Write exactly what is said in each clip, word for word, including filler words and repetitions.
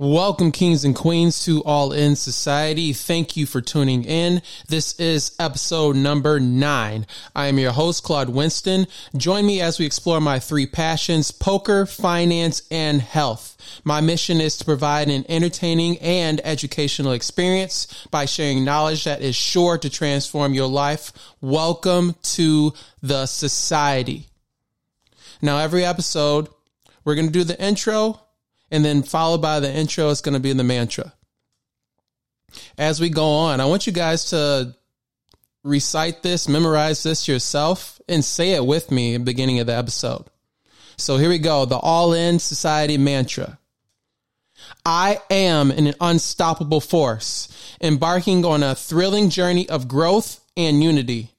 Welcome, kings and queens, to All In Society. Thank you for tuning in. This is episode number nine. I am your host, Claude Winston. Join me as we explore my three passions: poker, finance, and health. My mission is to provide an entertaining and educational experience by sharing knowledge that is sure to transform your life. Welcome to the society. Now, every episode, we're going to do the intro, and then followed by the intro is going to be the mantra. As we go on, I want you guys to recite this, memorize this yourself, and say it with me at the beginning of the episode. So here we go, the all-in society mantra. I am an unstoppable force, embarking on a thrilling journey of growth and unity.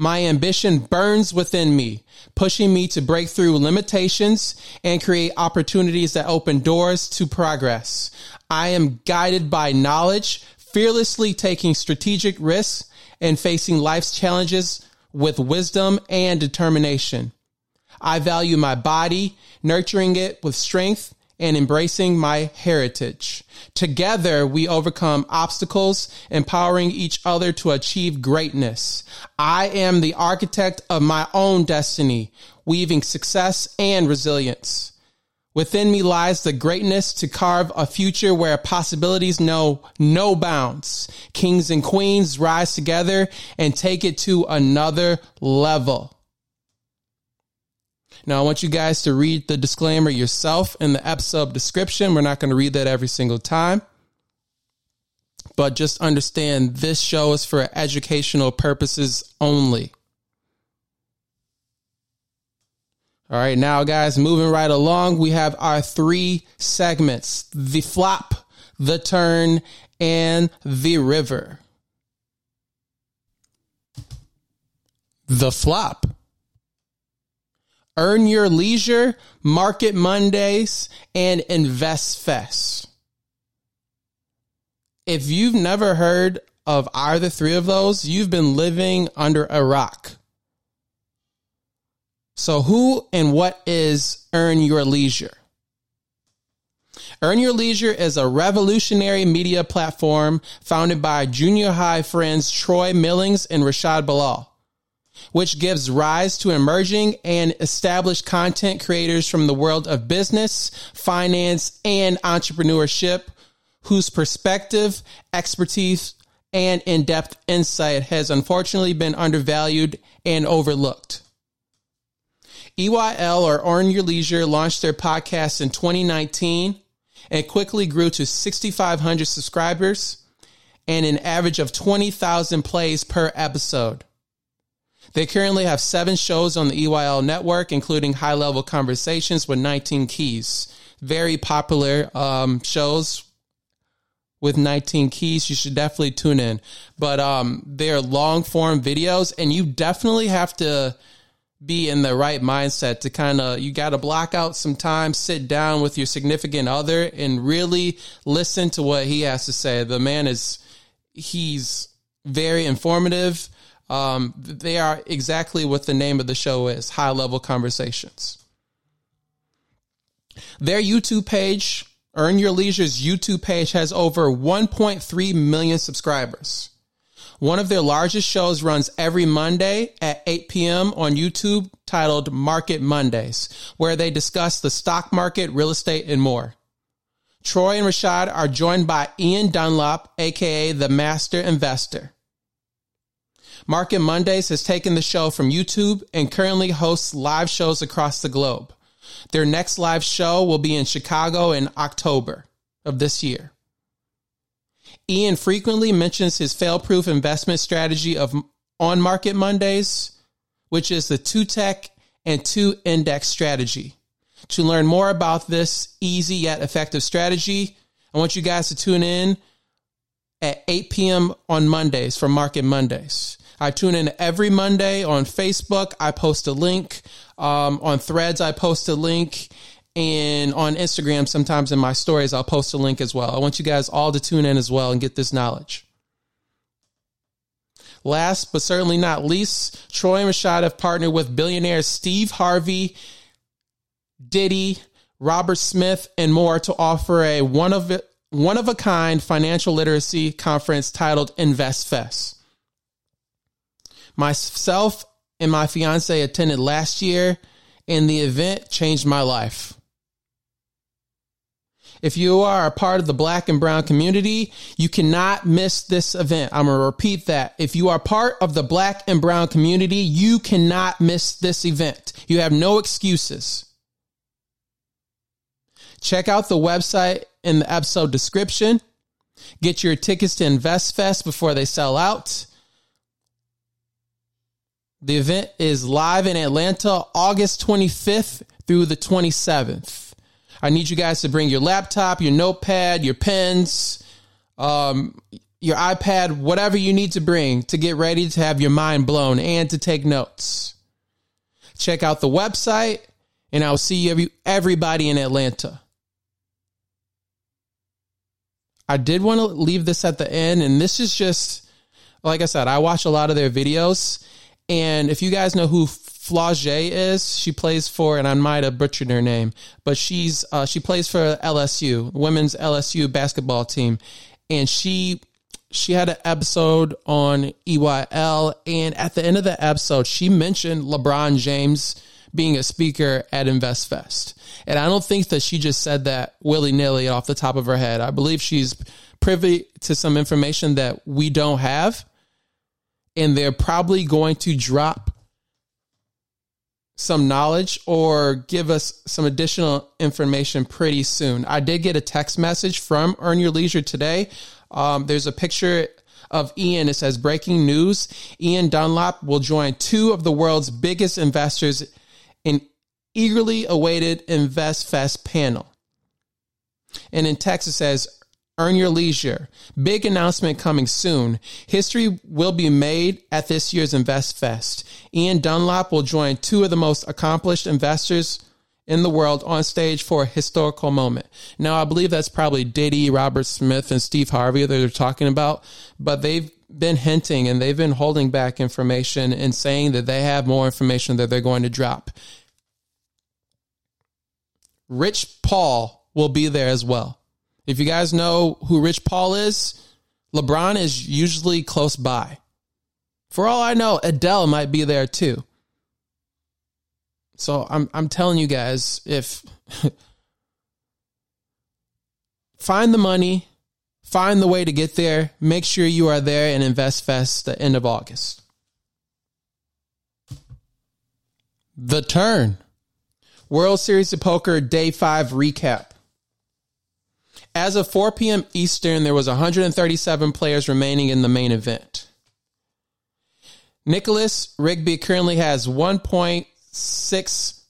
My ambition burns within me, pushing me to break through limitations and create opportunities that open doors to progress. I am guided by knowledge, fearlessly taking strategic risks and facing life's challenges with wisdom and determination. I value my body, nurturing it with strength and embracing my heritage. Together, we overcome obstacles, empowering each other to achieve greatness. I am the architect of my own destiny, weaving success and resilience. Within me lies the greatness to carve a future where possibilities know no bounds. Kings and queens rise together and take it to another level. Now, I want you guys to read the disclaimer yourself in the episode description. We're not going to read that every single time, but just understand this show is for educational purposes only. All right, now, guys, moving right along, we have our three segments: the flop, the turn, and the river. The flop. Earn Your Leisure, Market Mondays, and InvestFest. If you've never heard of either three of those, you've been living under a rock. So who and what is Earn Your Leisure? Earn Your Leisure is a revolutionary media platform founded by junior high friends Troy Millings and Rashad Bilal, which gives rise to emerging and established content creators from the world of business, finance, and entrepreneurship, whose perspective, expertise, and in-depth insight has unfortunately been undervalued and overlooked. E Y L, or Earn Your Leisure, launched their podcast in twenty nineteen and quickly grew to six thousand five hundred subscribers and an average of twenty thousand plays per episode. They currently have seven shows on the E Y L network, including High Level Conversations with nineteen Keys. Very popular um, shows with nineteen Keys. You should definitely tune in. But um, they're long form videos, and you definitely have to be in the right mindset to kind of, you got to block out some time, sit down with your significant other, and really listen to what he has to say. The man is, he's very informative. Um, they are exactly what the name of the show is, High Level Conversations. Their YouTube page, Earn Your Leisure's YouTube page, has over one point three million subscribers. One of their largest shows runs every Monday at eight p.m. on YouTube, titled Market Mondays, where they discuss the stock market, real estate, and more. Troy and Rashad are joined by Ian Dunlop, a k a the Master Investor. Market Mondays has taken the show from YouTube and currently hosts live shows across the globe. Their next live show will be in Chicago in October of this year. Ian frequently mentions his fail-proof investment strategy of on Market Mondays, which is the two-tech and two-index strategy. To learn more about this easy yet effective strategy, I want you guys to tune in at eight p.m. on Mondays for Market Mondays. I tune in every Monday on Facebook. I post a link. Um, on Threads, I post a link. And on Instagram, sometimes in my stories, I'll post a link as well. I want you guys all to tune in as well and get this knowledge. Last but certainly not least, Troy and Rashad have partnered with billionaires Steve Harvey, Diddy, Robert Smith, and more to offer a one of a, one of a kind financial literacy conference titled InvestFest. Myself and my fiance attended last year, and the event changed my life. If you are a part of the Black and Brown community, you cannot miss this event. I'm going to repeat that. If you are part of the Black and Brown community, you cannot miss this event. You have no excuses. Check out the website in the episode description. Get your tickets to InvestFest before they sell out. The event is live in Atlanta, August twenty-fifth through the twenty-seventh. I need you guys to bring your laptop, your notepad, your pens, um, your iPad, whatever you need to bring to get ready to have your mind blown and to take notes. Check out the website, and I'll see you, everybody in Atlanta. I did want to leave this at the end, and this is just, like I said, I watch a lot of their videos, and if you guys know who Flaugé is, she plays for, and I might have butchered her name, but she's uh, she plays for L S U, women's L S U basketball team, and she she had an episode on E Y L, and at the end of the episode, she mentioned LeBron James being a speaker at InvestFest, and I don't think that she just said that willy-nilly off the top of her head. I believe she's privy to some information that we don't have, and they're probably going to drop some knowledge or give us some additional information pretty soon. I did get a text message from Earn Your Leisure today. Um, there's a picture of Ian. It says, breaking news, Ian Dunlop will join two of the world's biggest investors in eagerly awaited InvestFest panel. And in text, it says, Earn Your Leisure, big announcement coming soon. History will be made at this year's InvestFest. Ian Dunlop will join two of the most accomplished investors in the world on stage for a historical moment. Now, I believe that's probably Diddy, Robert Smith, and Steve Harvey that they're talking about, but they've been hinting and they've been holding back information and saying that they have more information that they're going to drop. Rich Paul will be there as well. If you guys know who Rich Paul is, LeBron is usually close by. For all I know, Adele might be there too. So I'm I'm telling you guys, if find the money, find the way to get there, make sure you are there and InvestFest the end of August. The Turn. World Series of Poker Day five recap. As of four p.m. Eastern, there was one hundred thirty-seven players remaining in the main event. Nicholas Rigby currently has one point six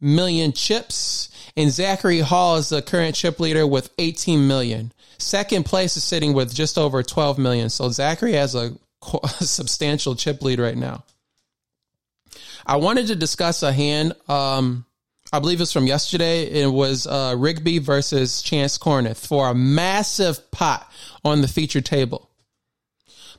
million chips, and Zachary Hall is the current chip leader with eighteen million. Second place is sitting with just over twelve million, so Zachary has a substantial chip lead right now. I wanted to discuss a hand. Um, I believe it's from yesterday. It was uh, Rigby versus Chance Kornuth for a massive pot on the feature table.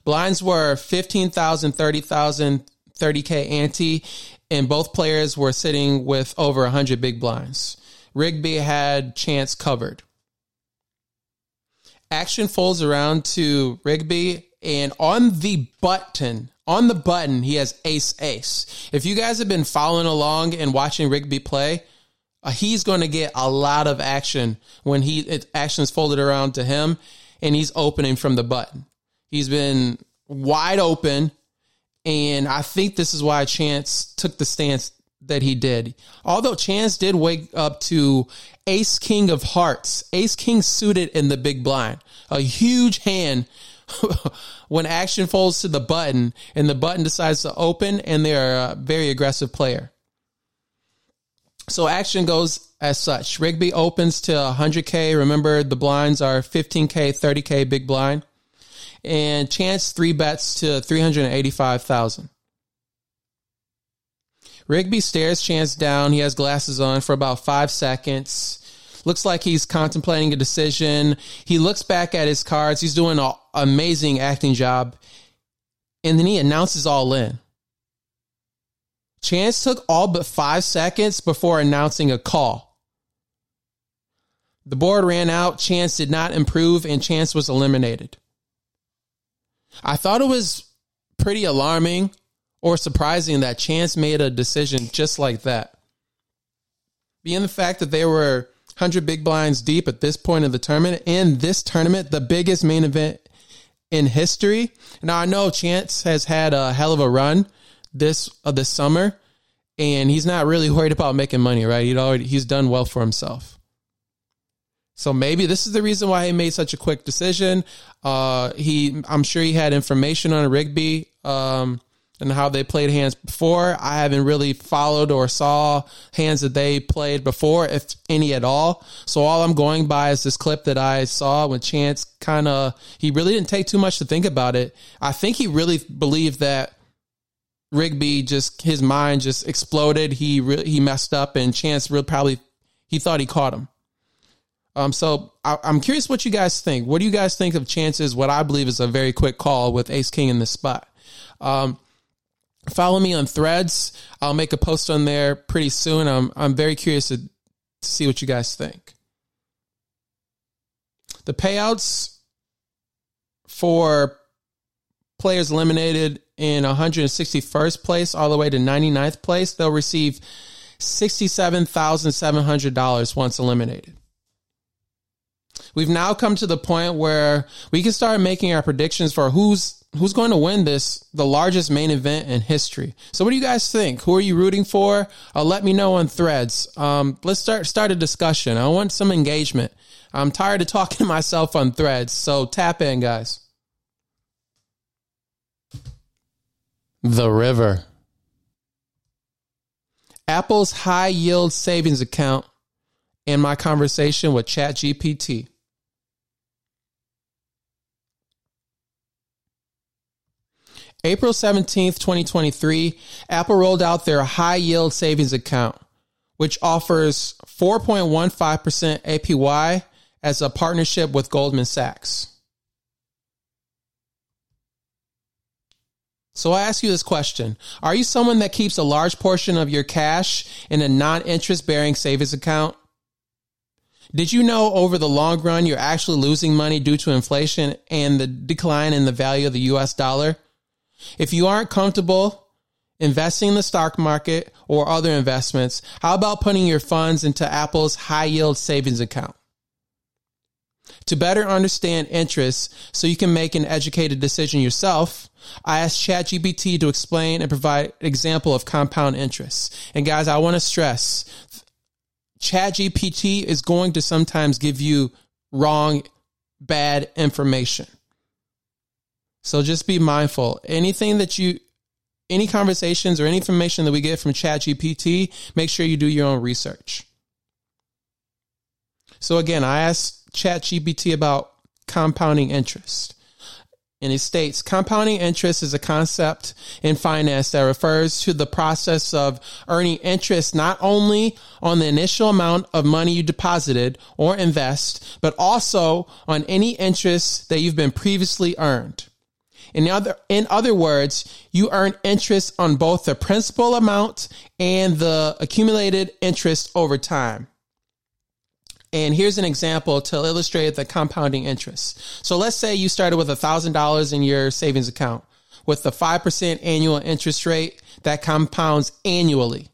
Blinds were fifteen thousand, thirty thousand, thirty K ante, and both players were sitting with over one hundred big blinds. Rigby had Chance covered. Action folds around to Rigby, and on the button, On the button, he has ace-ace. If you guys have been following along and watching Rigby play, uh, he's going to get a lot of action when he it, action's folded around to him, and he's opening from the button. He's been wide open, and I think this is why Chance took the stance that he did. Although Chance did wake up to ace-king of hearts, ace-king suited in the big blind, a huge hand. When action folds to the button and the button decides to open, and they're a very aggressive player. So action goes as such. Rigby opens to one hundred K. Remember, the blinds are fifteen K, thirty K big blind. And Chance three bets to three hundred eighty-five thousand. Rigby stares Chance down. He has glasses on for about five seconds. Looks like he's contemplating a decision. He looks back at his cards. He's doing an amazing acting job. And then he announces all in. Chance took all but five seconds before announcing a call. The board ran out, Chance did not improve, and Chance was eliminated. I thought it was pretty alarming or surprising that Chance made a decision just like that. Being the fact that they were one hundred big blinds deep at this point of the tournament, and this tournament, the biggest main event in history. Now, I know Chance has had a hell of a run this uh, this summer, and he's not really worried about making money, right? He'd already, he's done well for himself. So maybe this is the reason why he made such a quick decision. Uh, he, I'm sure he had information on Rigby um, and how they played hands before. I haven't really followed or saw hands that they played before, if any at all. So all I'm going by is this clip that I saw when Chance kind of, he really didn't take too much to think about it. I think he really believed that Rigby just, his mind just exploded. He re- he messed up, and Chance really probably, he thought he caught him. Um, so I, I'm curious what you guys think. What do you guys think of Chance's, what I believe is a very quick call with Ace King in this spot? Um, follow me on Threads. I'll make a post on there pretty soon. I'm I'm very curious to, to see what you guys think. The payouts for players eliminated in one hundred sixty-first place all the way to ninety-ninth place, they'll receive sixty-seven thousand seven hundred dollars once eliminated. We've now come to the point where we can start making our predictions for who's who's going to win this, the largest main event in history. So what do you guys think? Who are you rooting for? Uh, let me know on Threads. Um, let's start, start a discussion. I want some engagement. I'm tired of talking to myself on Threads, so tap in, guys. The river. Apple's high-yield savings account and my conversation with ChatGPT. April seventeenth, twenty twenty-three, Apple rolled out their high-yield savings account, which offers four point one five percent A P Y as a partnership with Goldman Sachs. So I ask you this question. Are you someone that keeps a large portion of your cash in a non-interest-bearing savings account? Did you know over the long run you're actually losing money due to inflation and the decline in the value of the U S dollar? If you aren't comfortable investing in the stock market or other investments, how about putting your funds into Apple's high-yield savings account? To better understand interest so you can make an educated decision yourself, I asked ChatGPT to explain and provide an example of compound interest. And guys, I want to stress, ChatGPT is going to sometimes give you wrong, bad information. So just be mindful. Anything that you, any conversations or any information that we get from ChatGPT, make sure you do your own research. So again, I asked ChatGPT about compounding interest. And it states, compounding interest is a concept in finance that refers to the process of earning interest not only on the initial amount of money you deposited or invest, but also on any interest that you've been previously earned. In other, in other words, you earn interest on both the principal amount and the accumulated interest over time. And here's an example to illustrate the compounding interest. So let's say you started with one thousand dollars in your savings account with the five percent annual interest rate that compounds annually.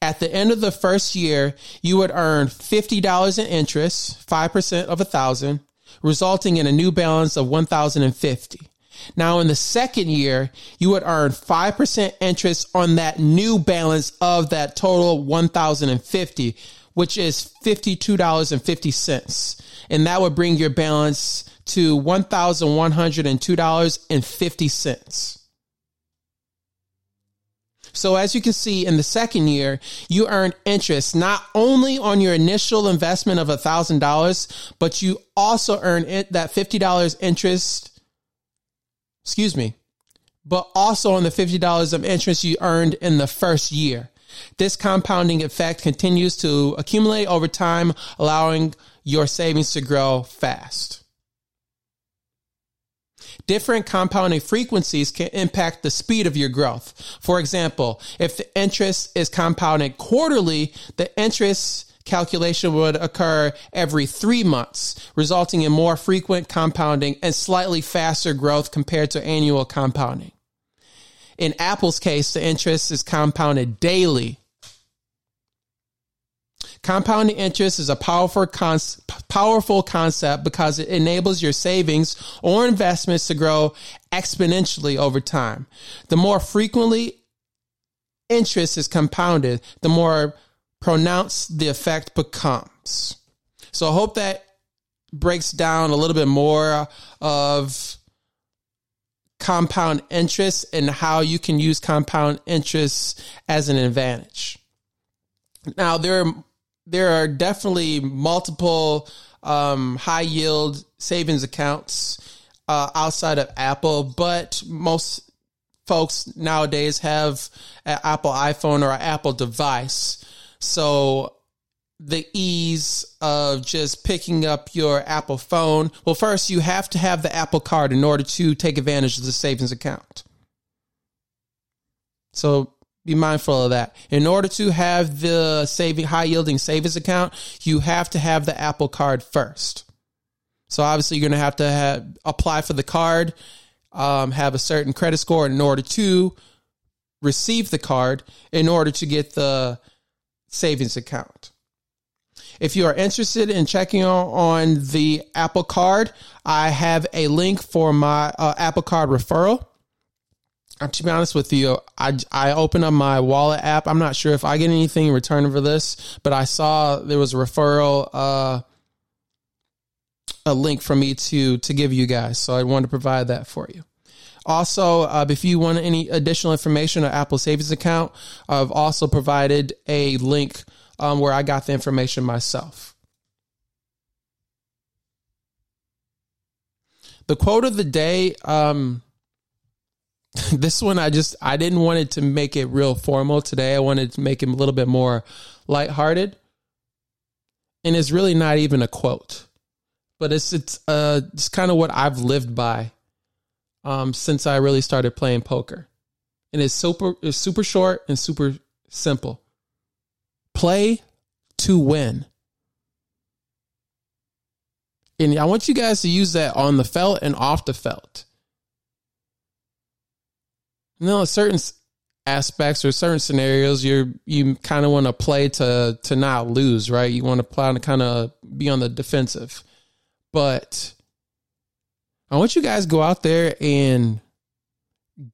At the end of the first year, you would earn fifty dollars in interest, five percent of one thousand dollars, resulting in a new balance of one thousand fifty dollars. Now, in the second year, you would earn five percent interest on that new balance of that total one thousand fifty dollars, which is fifty-two dollars and fifty cents. And that would bring your balance to one thousand one hundred two dollars and fifty cents. So as you can see, in the second year, you earn interest not only on your initial investment of one thousand dollars, but you also earn it, that fifty dollars interest, excuse me, but also on the fifty dollars of interest you earned in the first year. This compounding effect continues to accumulate over time, allowing your savings to grow fast. Different compounding frequencies can impact the speed of your growth. For example, if the interest is compounded quarterly, the interest calculation would occur every three months, resulting in more frequent compounding and slightly faster growth compared to annual compounding. In Apple's case, the interest is compounded daily. Compounding interest is a powerful con- powerful concept because it enables your savings or investments to grow exponentially over time. The more frequently interest is compounded, the more pronounced the effect becomes. So I hope that breaks down a little bit more of compound interest and how you can use compound interest as an advantage. Now, there are There are definitely multiple um, high yield savings accounts uh, outside of Apple, but most folks nowadays have an Apple iPhone or an Apple device. So the ease of just picking up your Apple phone. Well, first, you have to have the Apple Card in order to take advantage of the savings account. So be mindful of that. In order to have the saving, high-yielding savings account, you have to have the Apple Card first. So obviously, you're going to have to have, apply for the card, um, have a certain credit score in order to receive the card, in order to get the savings account. If you are interested in checking on, on the Apple Card, I have a link for my uh, Apple Card referral. To be honest with you, I, I opened up my wallet app. I'm not sure if I get anything in return for this, but I saw there was a referral, uh, a link for me to to give you guys. So I wanted to provide that for you. Also, uh, if you want any additional information on Apple Savings Account, I've also provided a link um, where I got the information myself. The quote of the day, um, This one, I just, I didn't want it to make it real formal today. I wanted to make it a little bit more lighthearted. And it's really not even a quote, but it's, it's, uh, it's kind of what I've lived by, um, since I really started playing poker. And it's super, it's super short and super simple. Play to win. And I want you guys to use that on the felt and off the felt. No, certain aspects or certain scenarios, you're you kind of want to play to to not lose, right? You want to play to kind of be on the defensive. But I want you guys to go out there and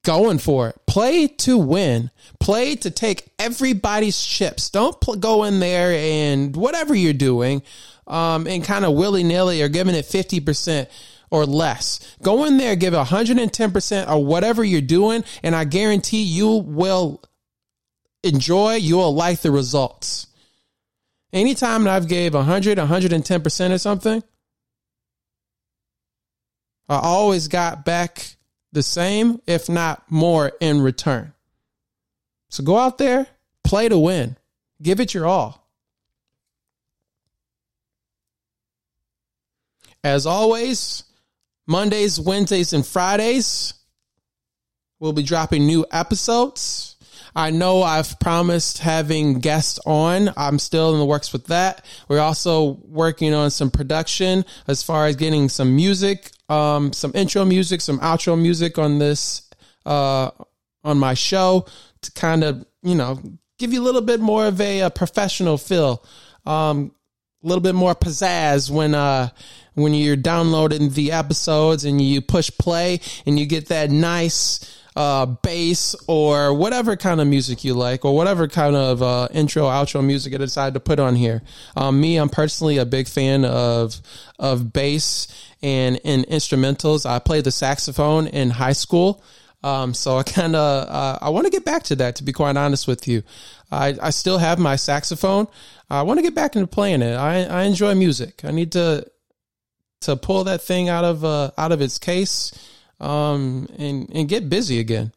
going for it. Play to win. Play to take everybody's chips. Don't pl- go in there and whatever you're doing um, and kind of willy-nilly or giving it fifty percent. Or less. Go in there, give one hundred ten percent or whatever you're doing, and I guarantee you will enjoy, you will like the results. Anytime that I've gave one hundred, one hundred ten percent or something, I always got back the same, if not more, in return. So go out there, play to win. Give it your all. As always, Mondays, Wednesdays, and Fridays, we'll be dropping new episodes. I know I've promised having guests on. I'm still in the works with that. We're also working on some production as far as getting some music, um, some intro music, some outro music on this, uh, on my show to kind of, you know, give you a little bit more of a, a professional feel, um, a little bit more pizzazz when, uh, when you're downloading the episodes and you push play and you get that nice uh, bass or whatever kind of music you like or whatever kind of uh, intro, outro music I decide to put on here. Um, me, I'm personally a big fan of of bass and, and instrumentals. I played the saxophone in high school, um, so I kind of uh, I want to get back to that, to be quite honest with you. I, I still have my saxophone. I want to get back into playing it. I, I enjoy music. I need to... to pull that thing out of uh, out of its case um, and, and get busy again.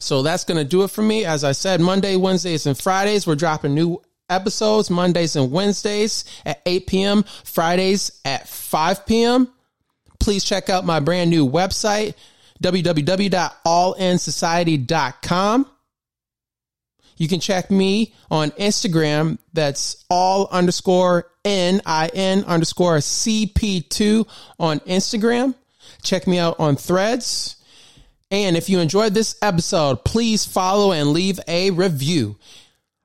So that's going to do it for me. As I said, Monday, Wednesdays, and Fridays, we're dropping new episodes. Mondays and Wednesdays at eight p.m. Fridays at five p.m. Please check out my brand new website, w w w dot all in society dot com. You can check me on Instagram. That's all underscore N I N underscore C P two on Instagram. Check me out on Threads. And if you enjoyed this episode, please follow and leave a review.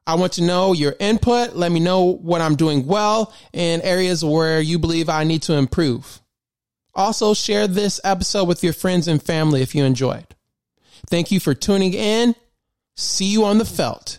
I want to know your input. Let me know what I'm doing well and areas where you believe I need to improve. Also, share this episode with your friends and family if you enjoyed. Thank you for tuning in. See you on the felt.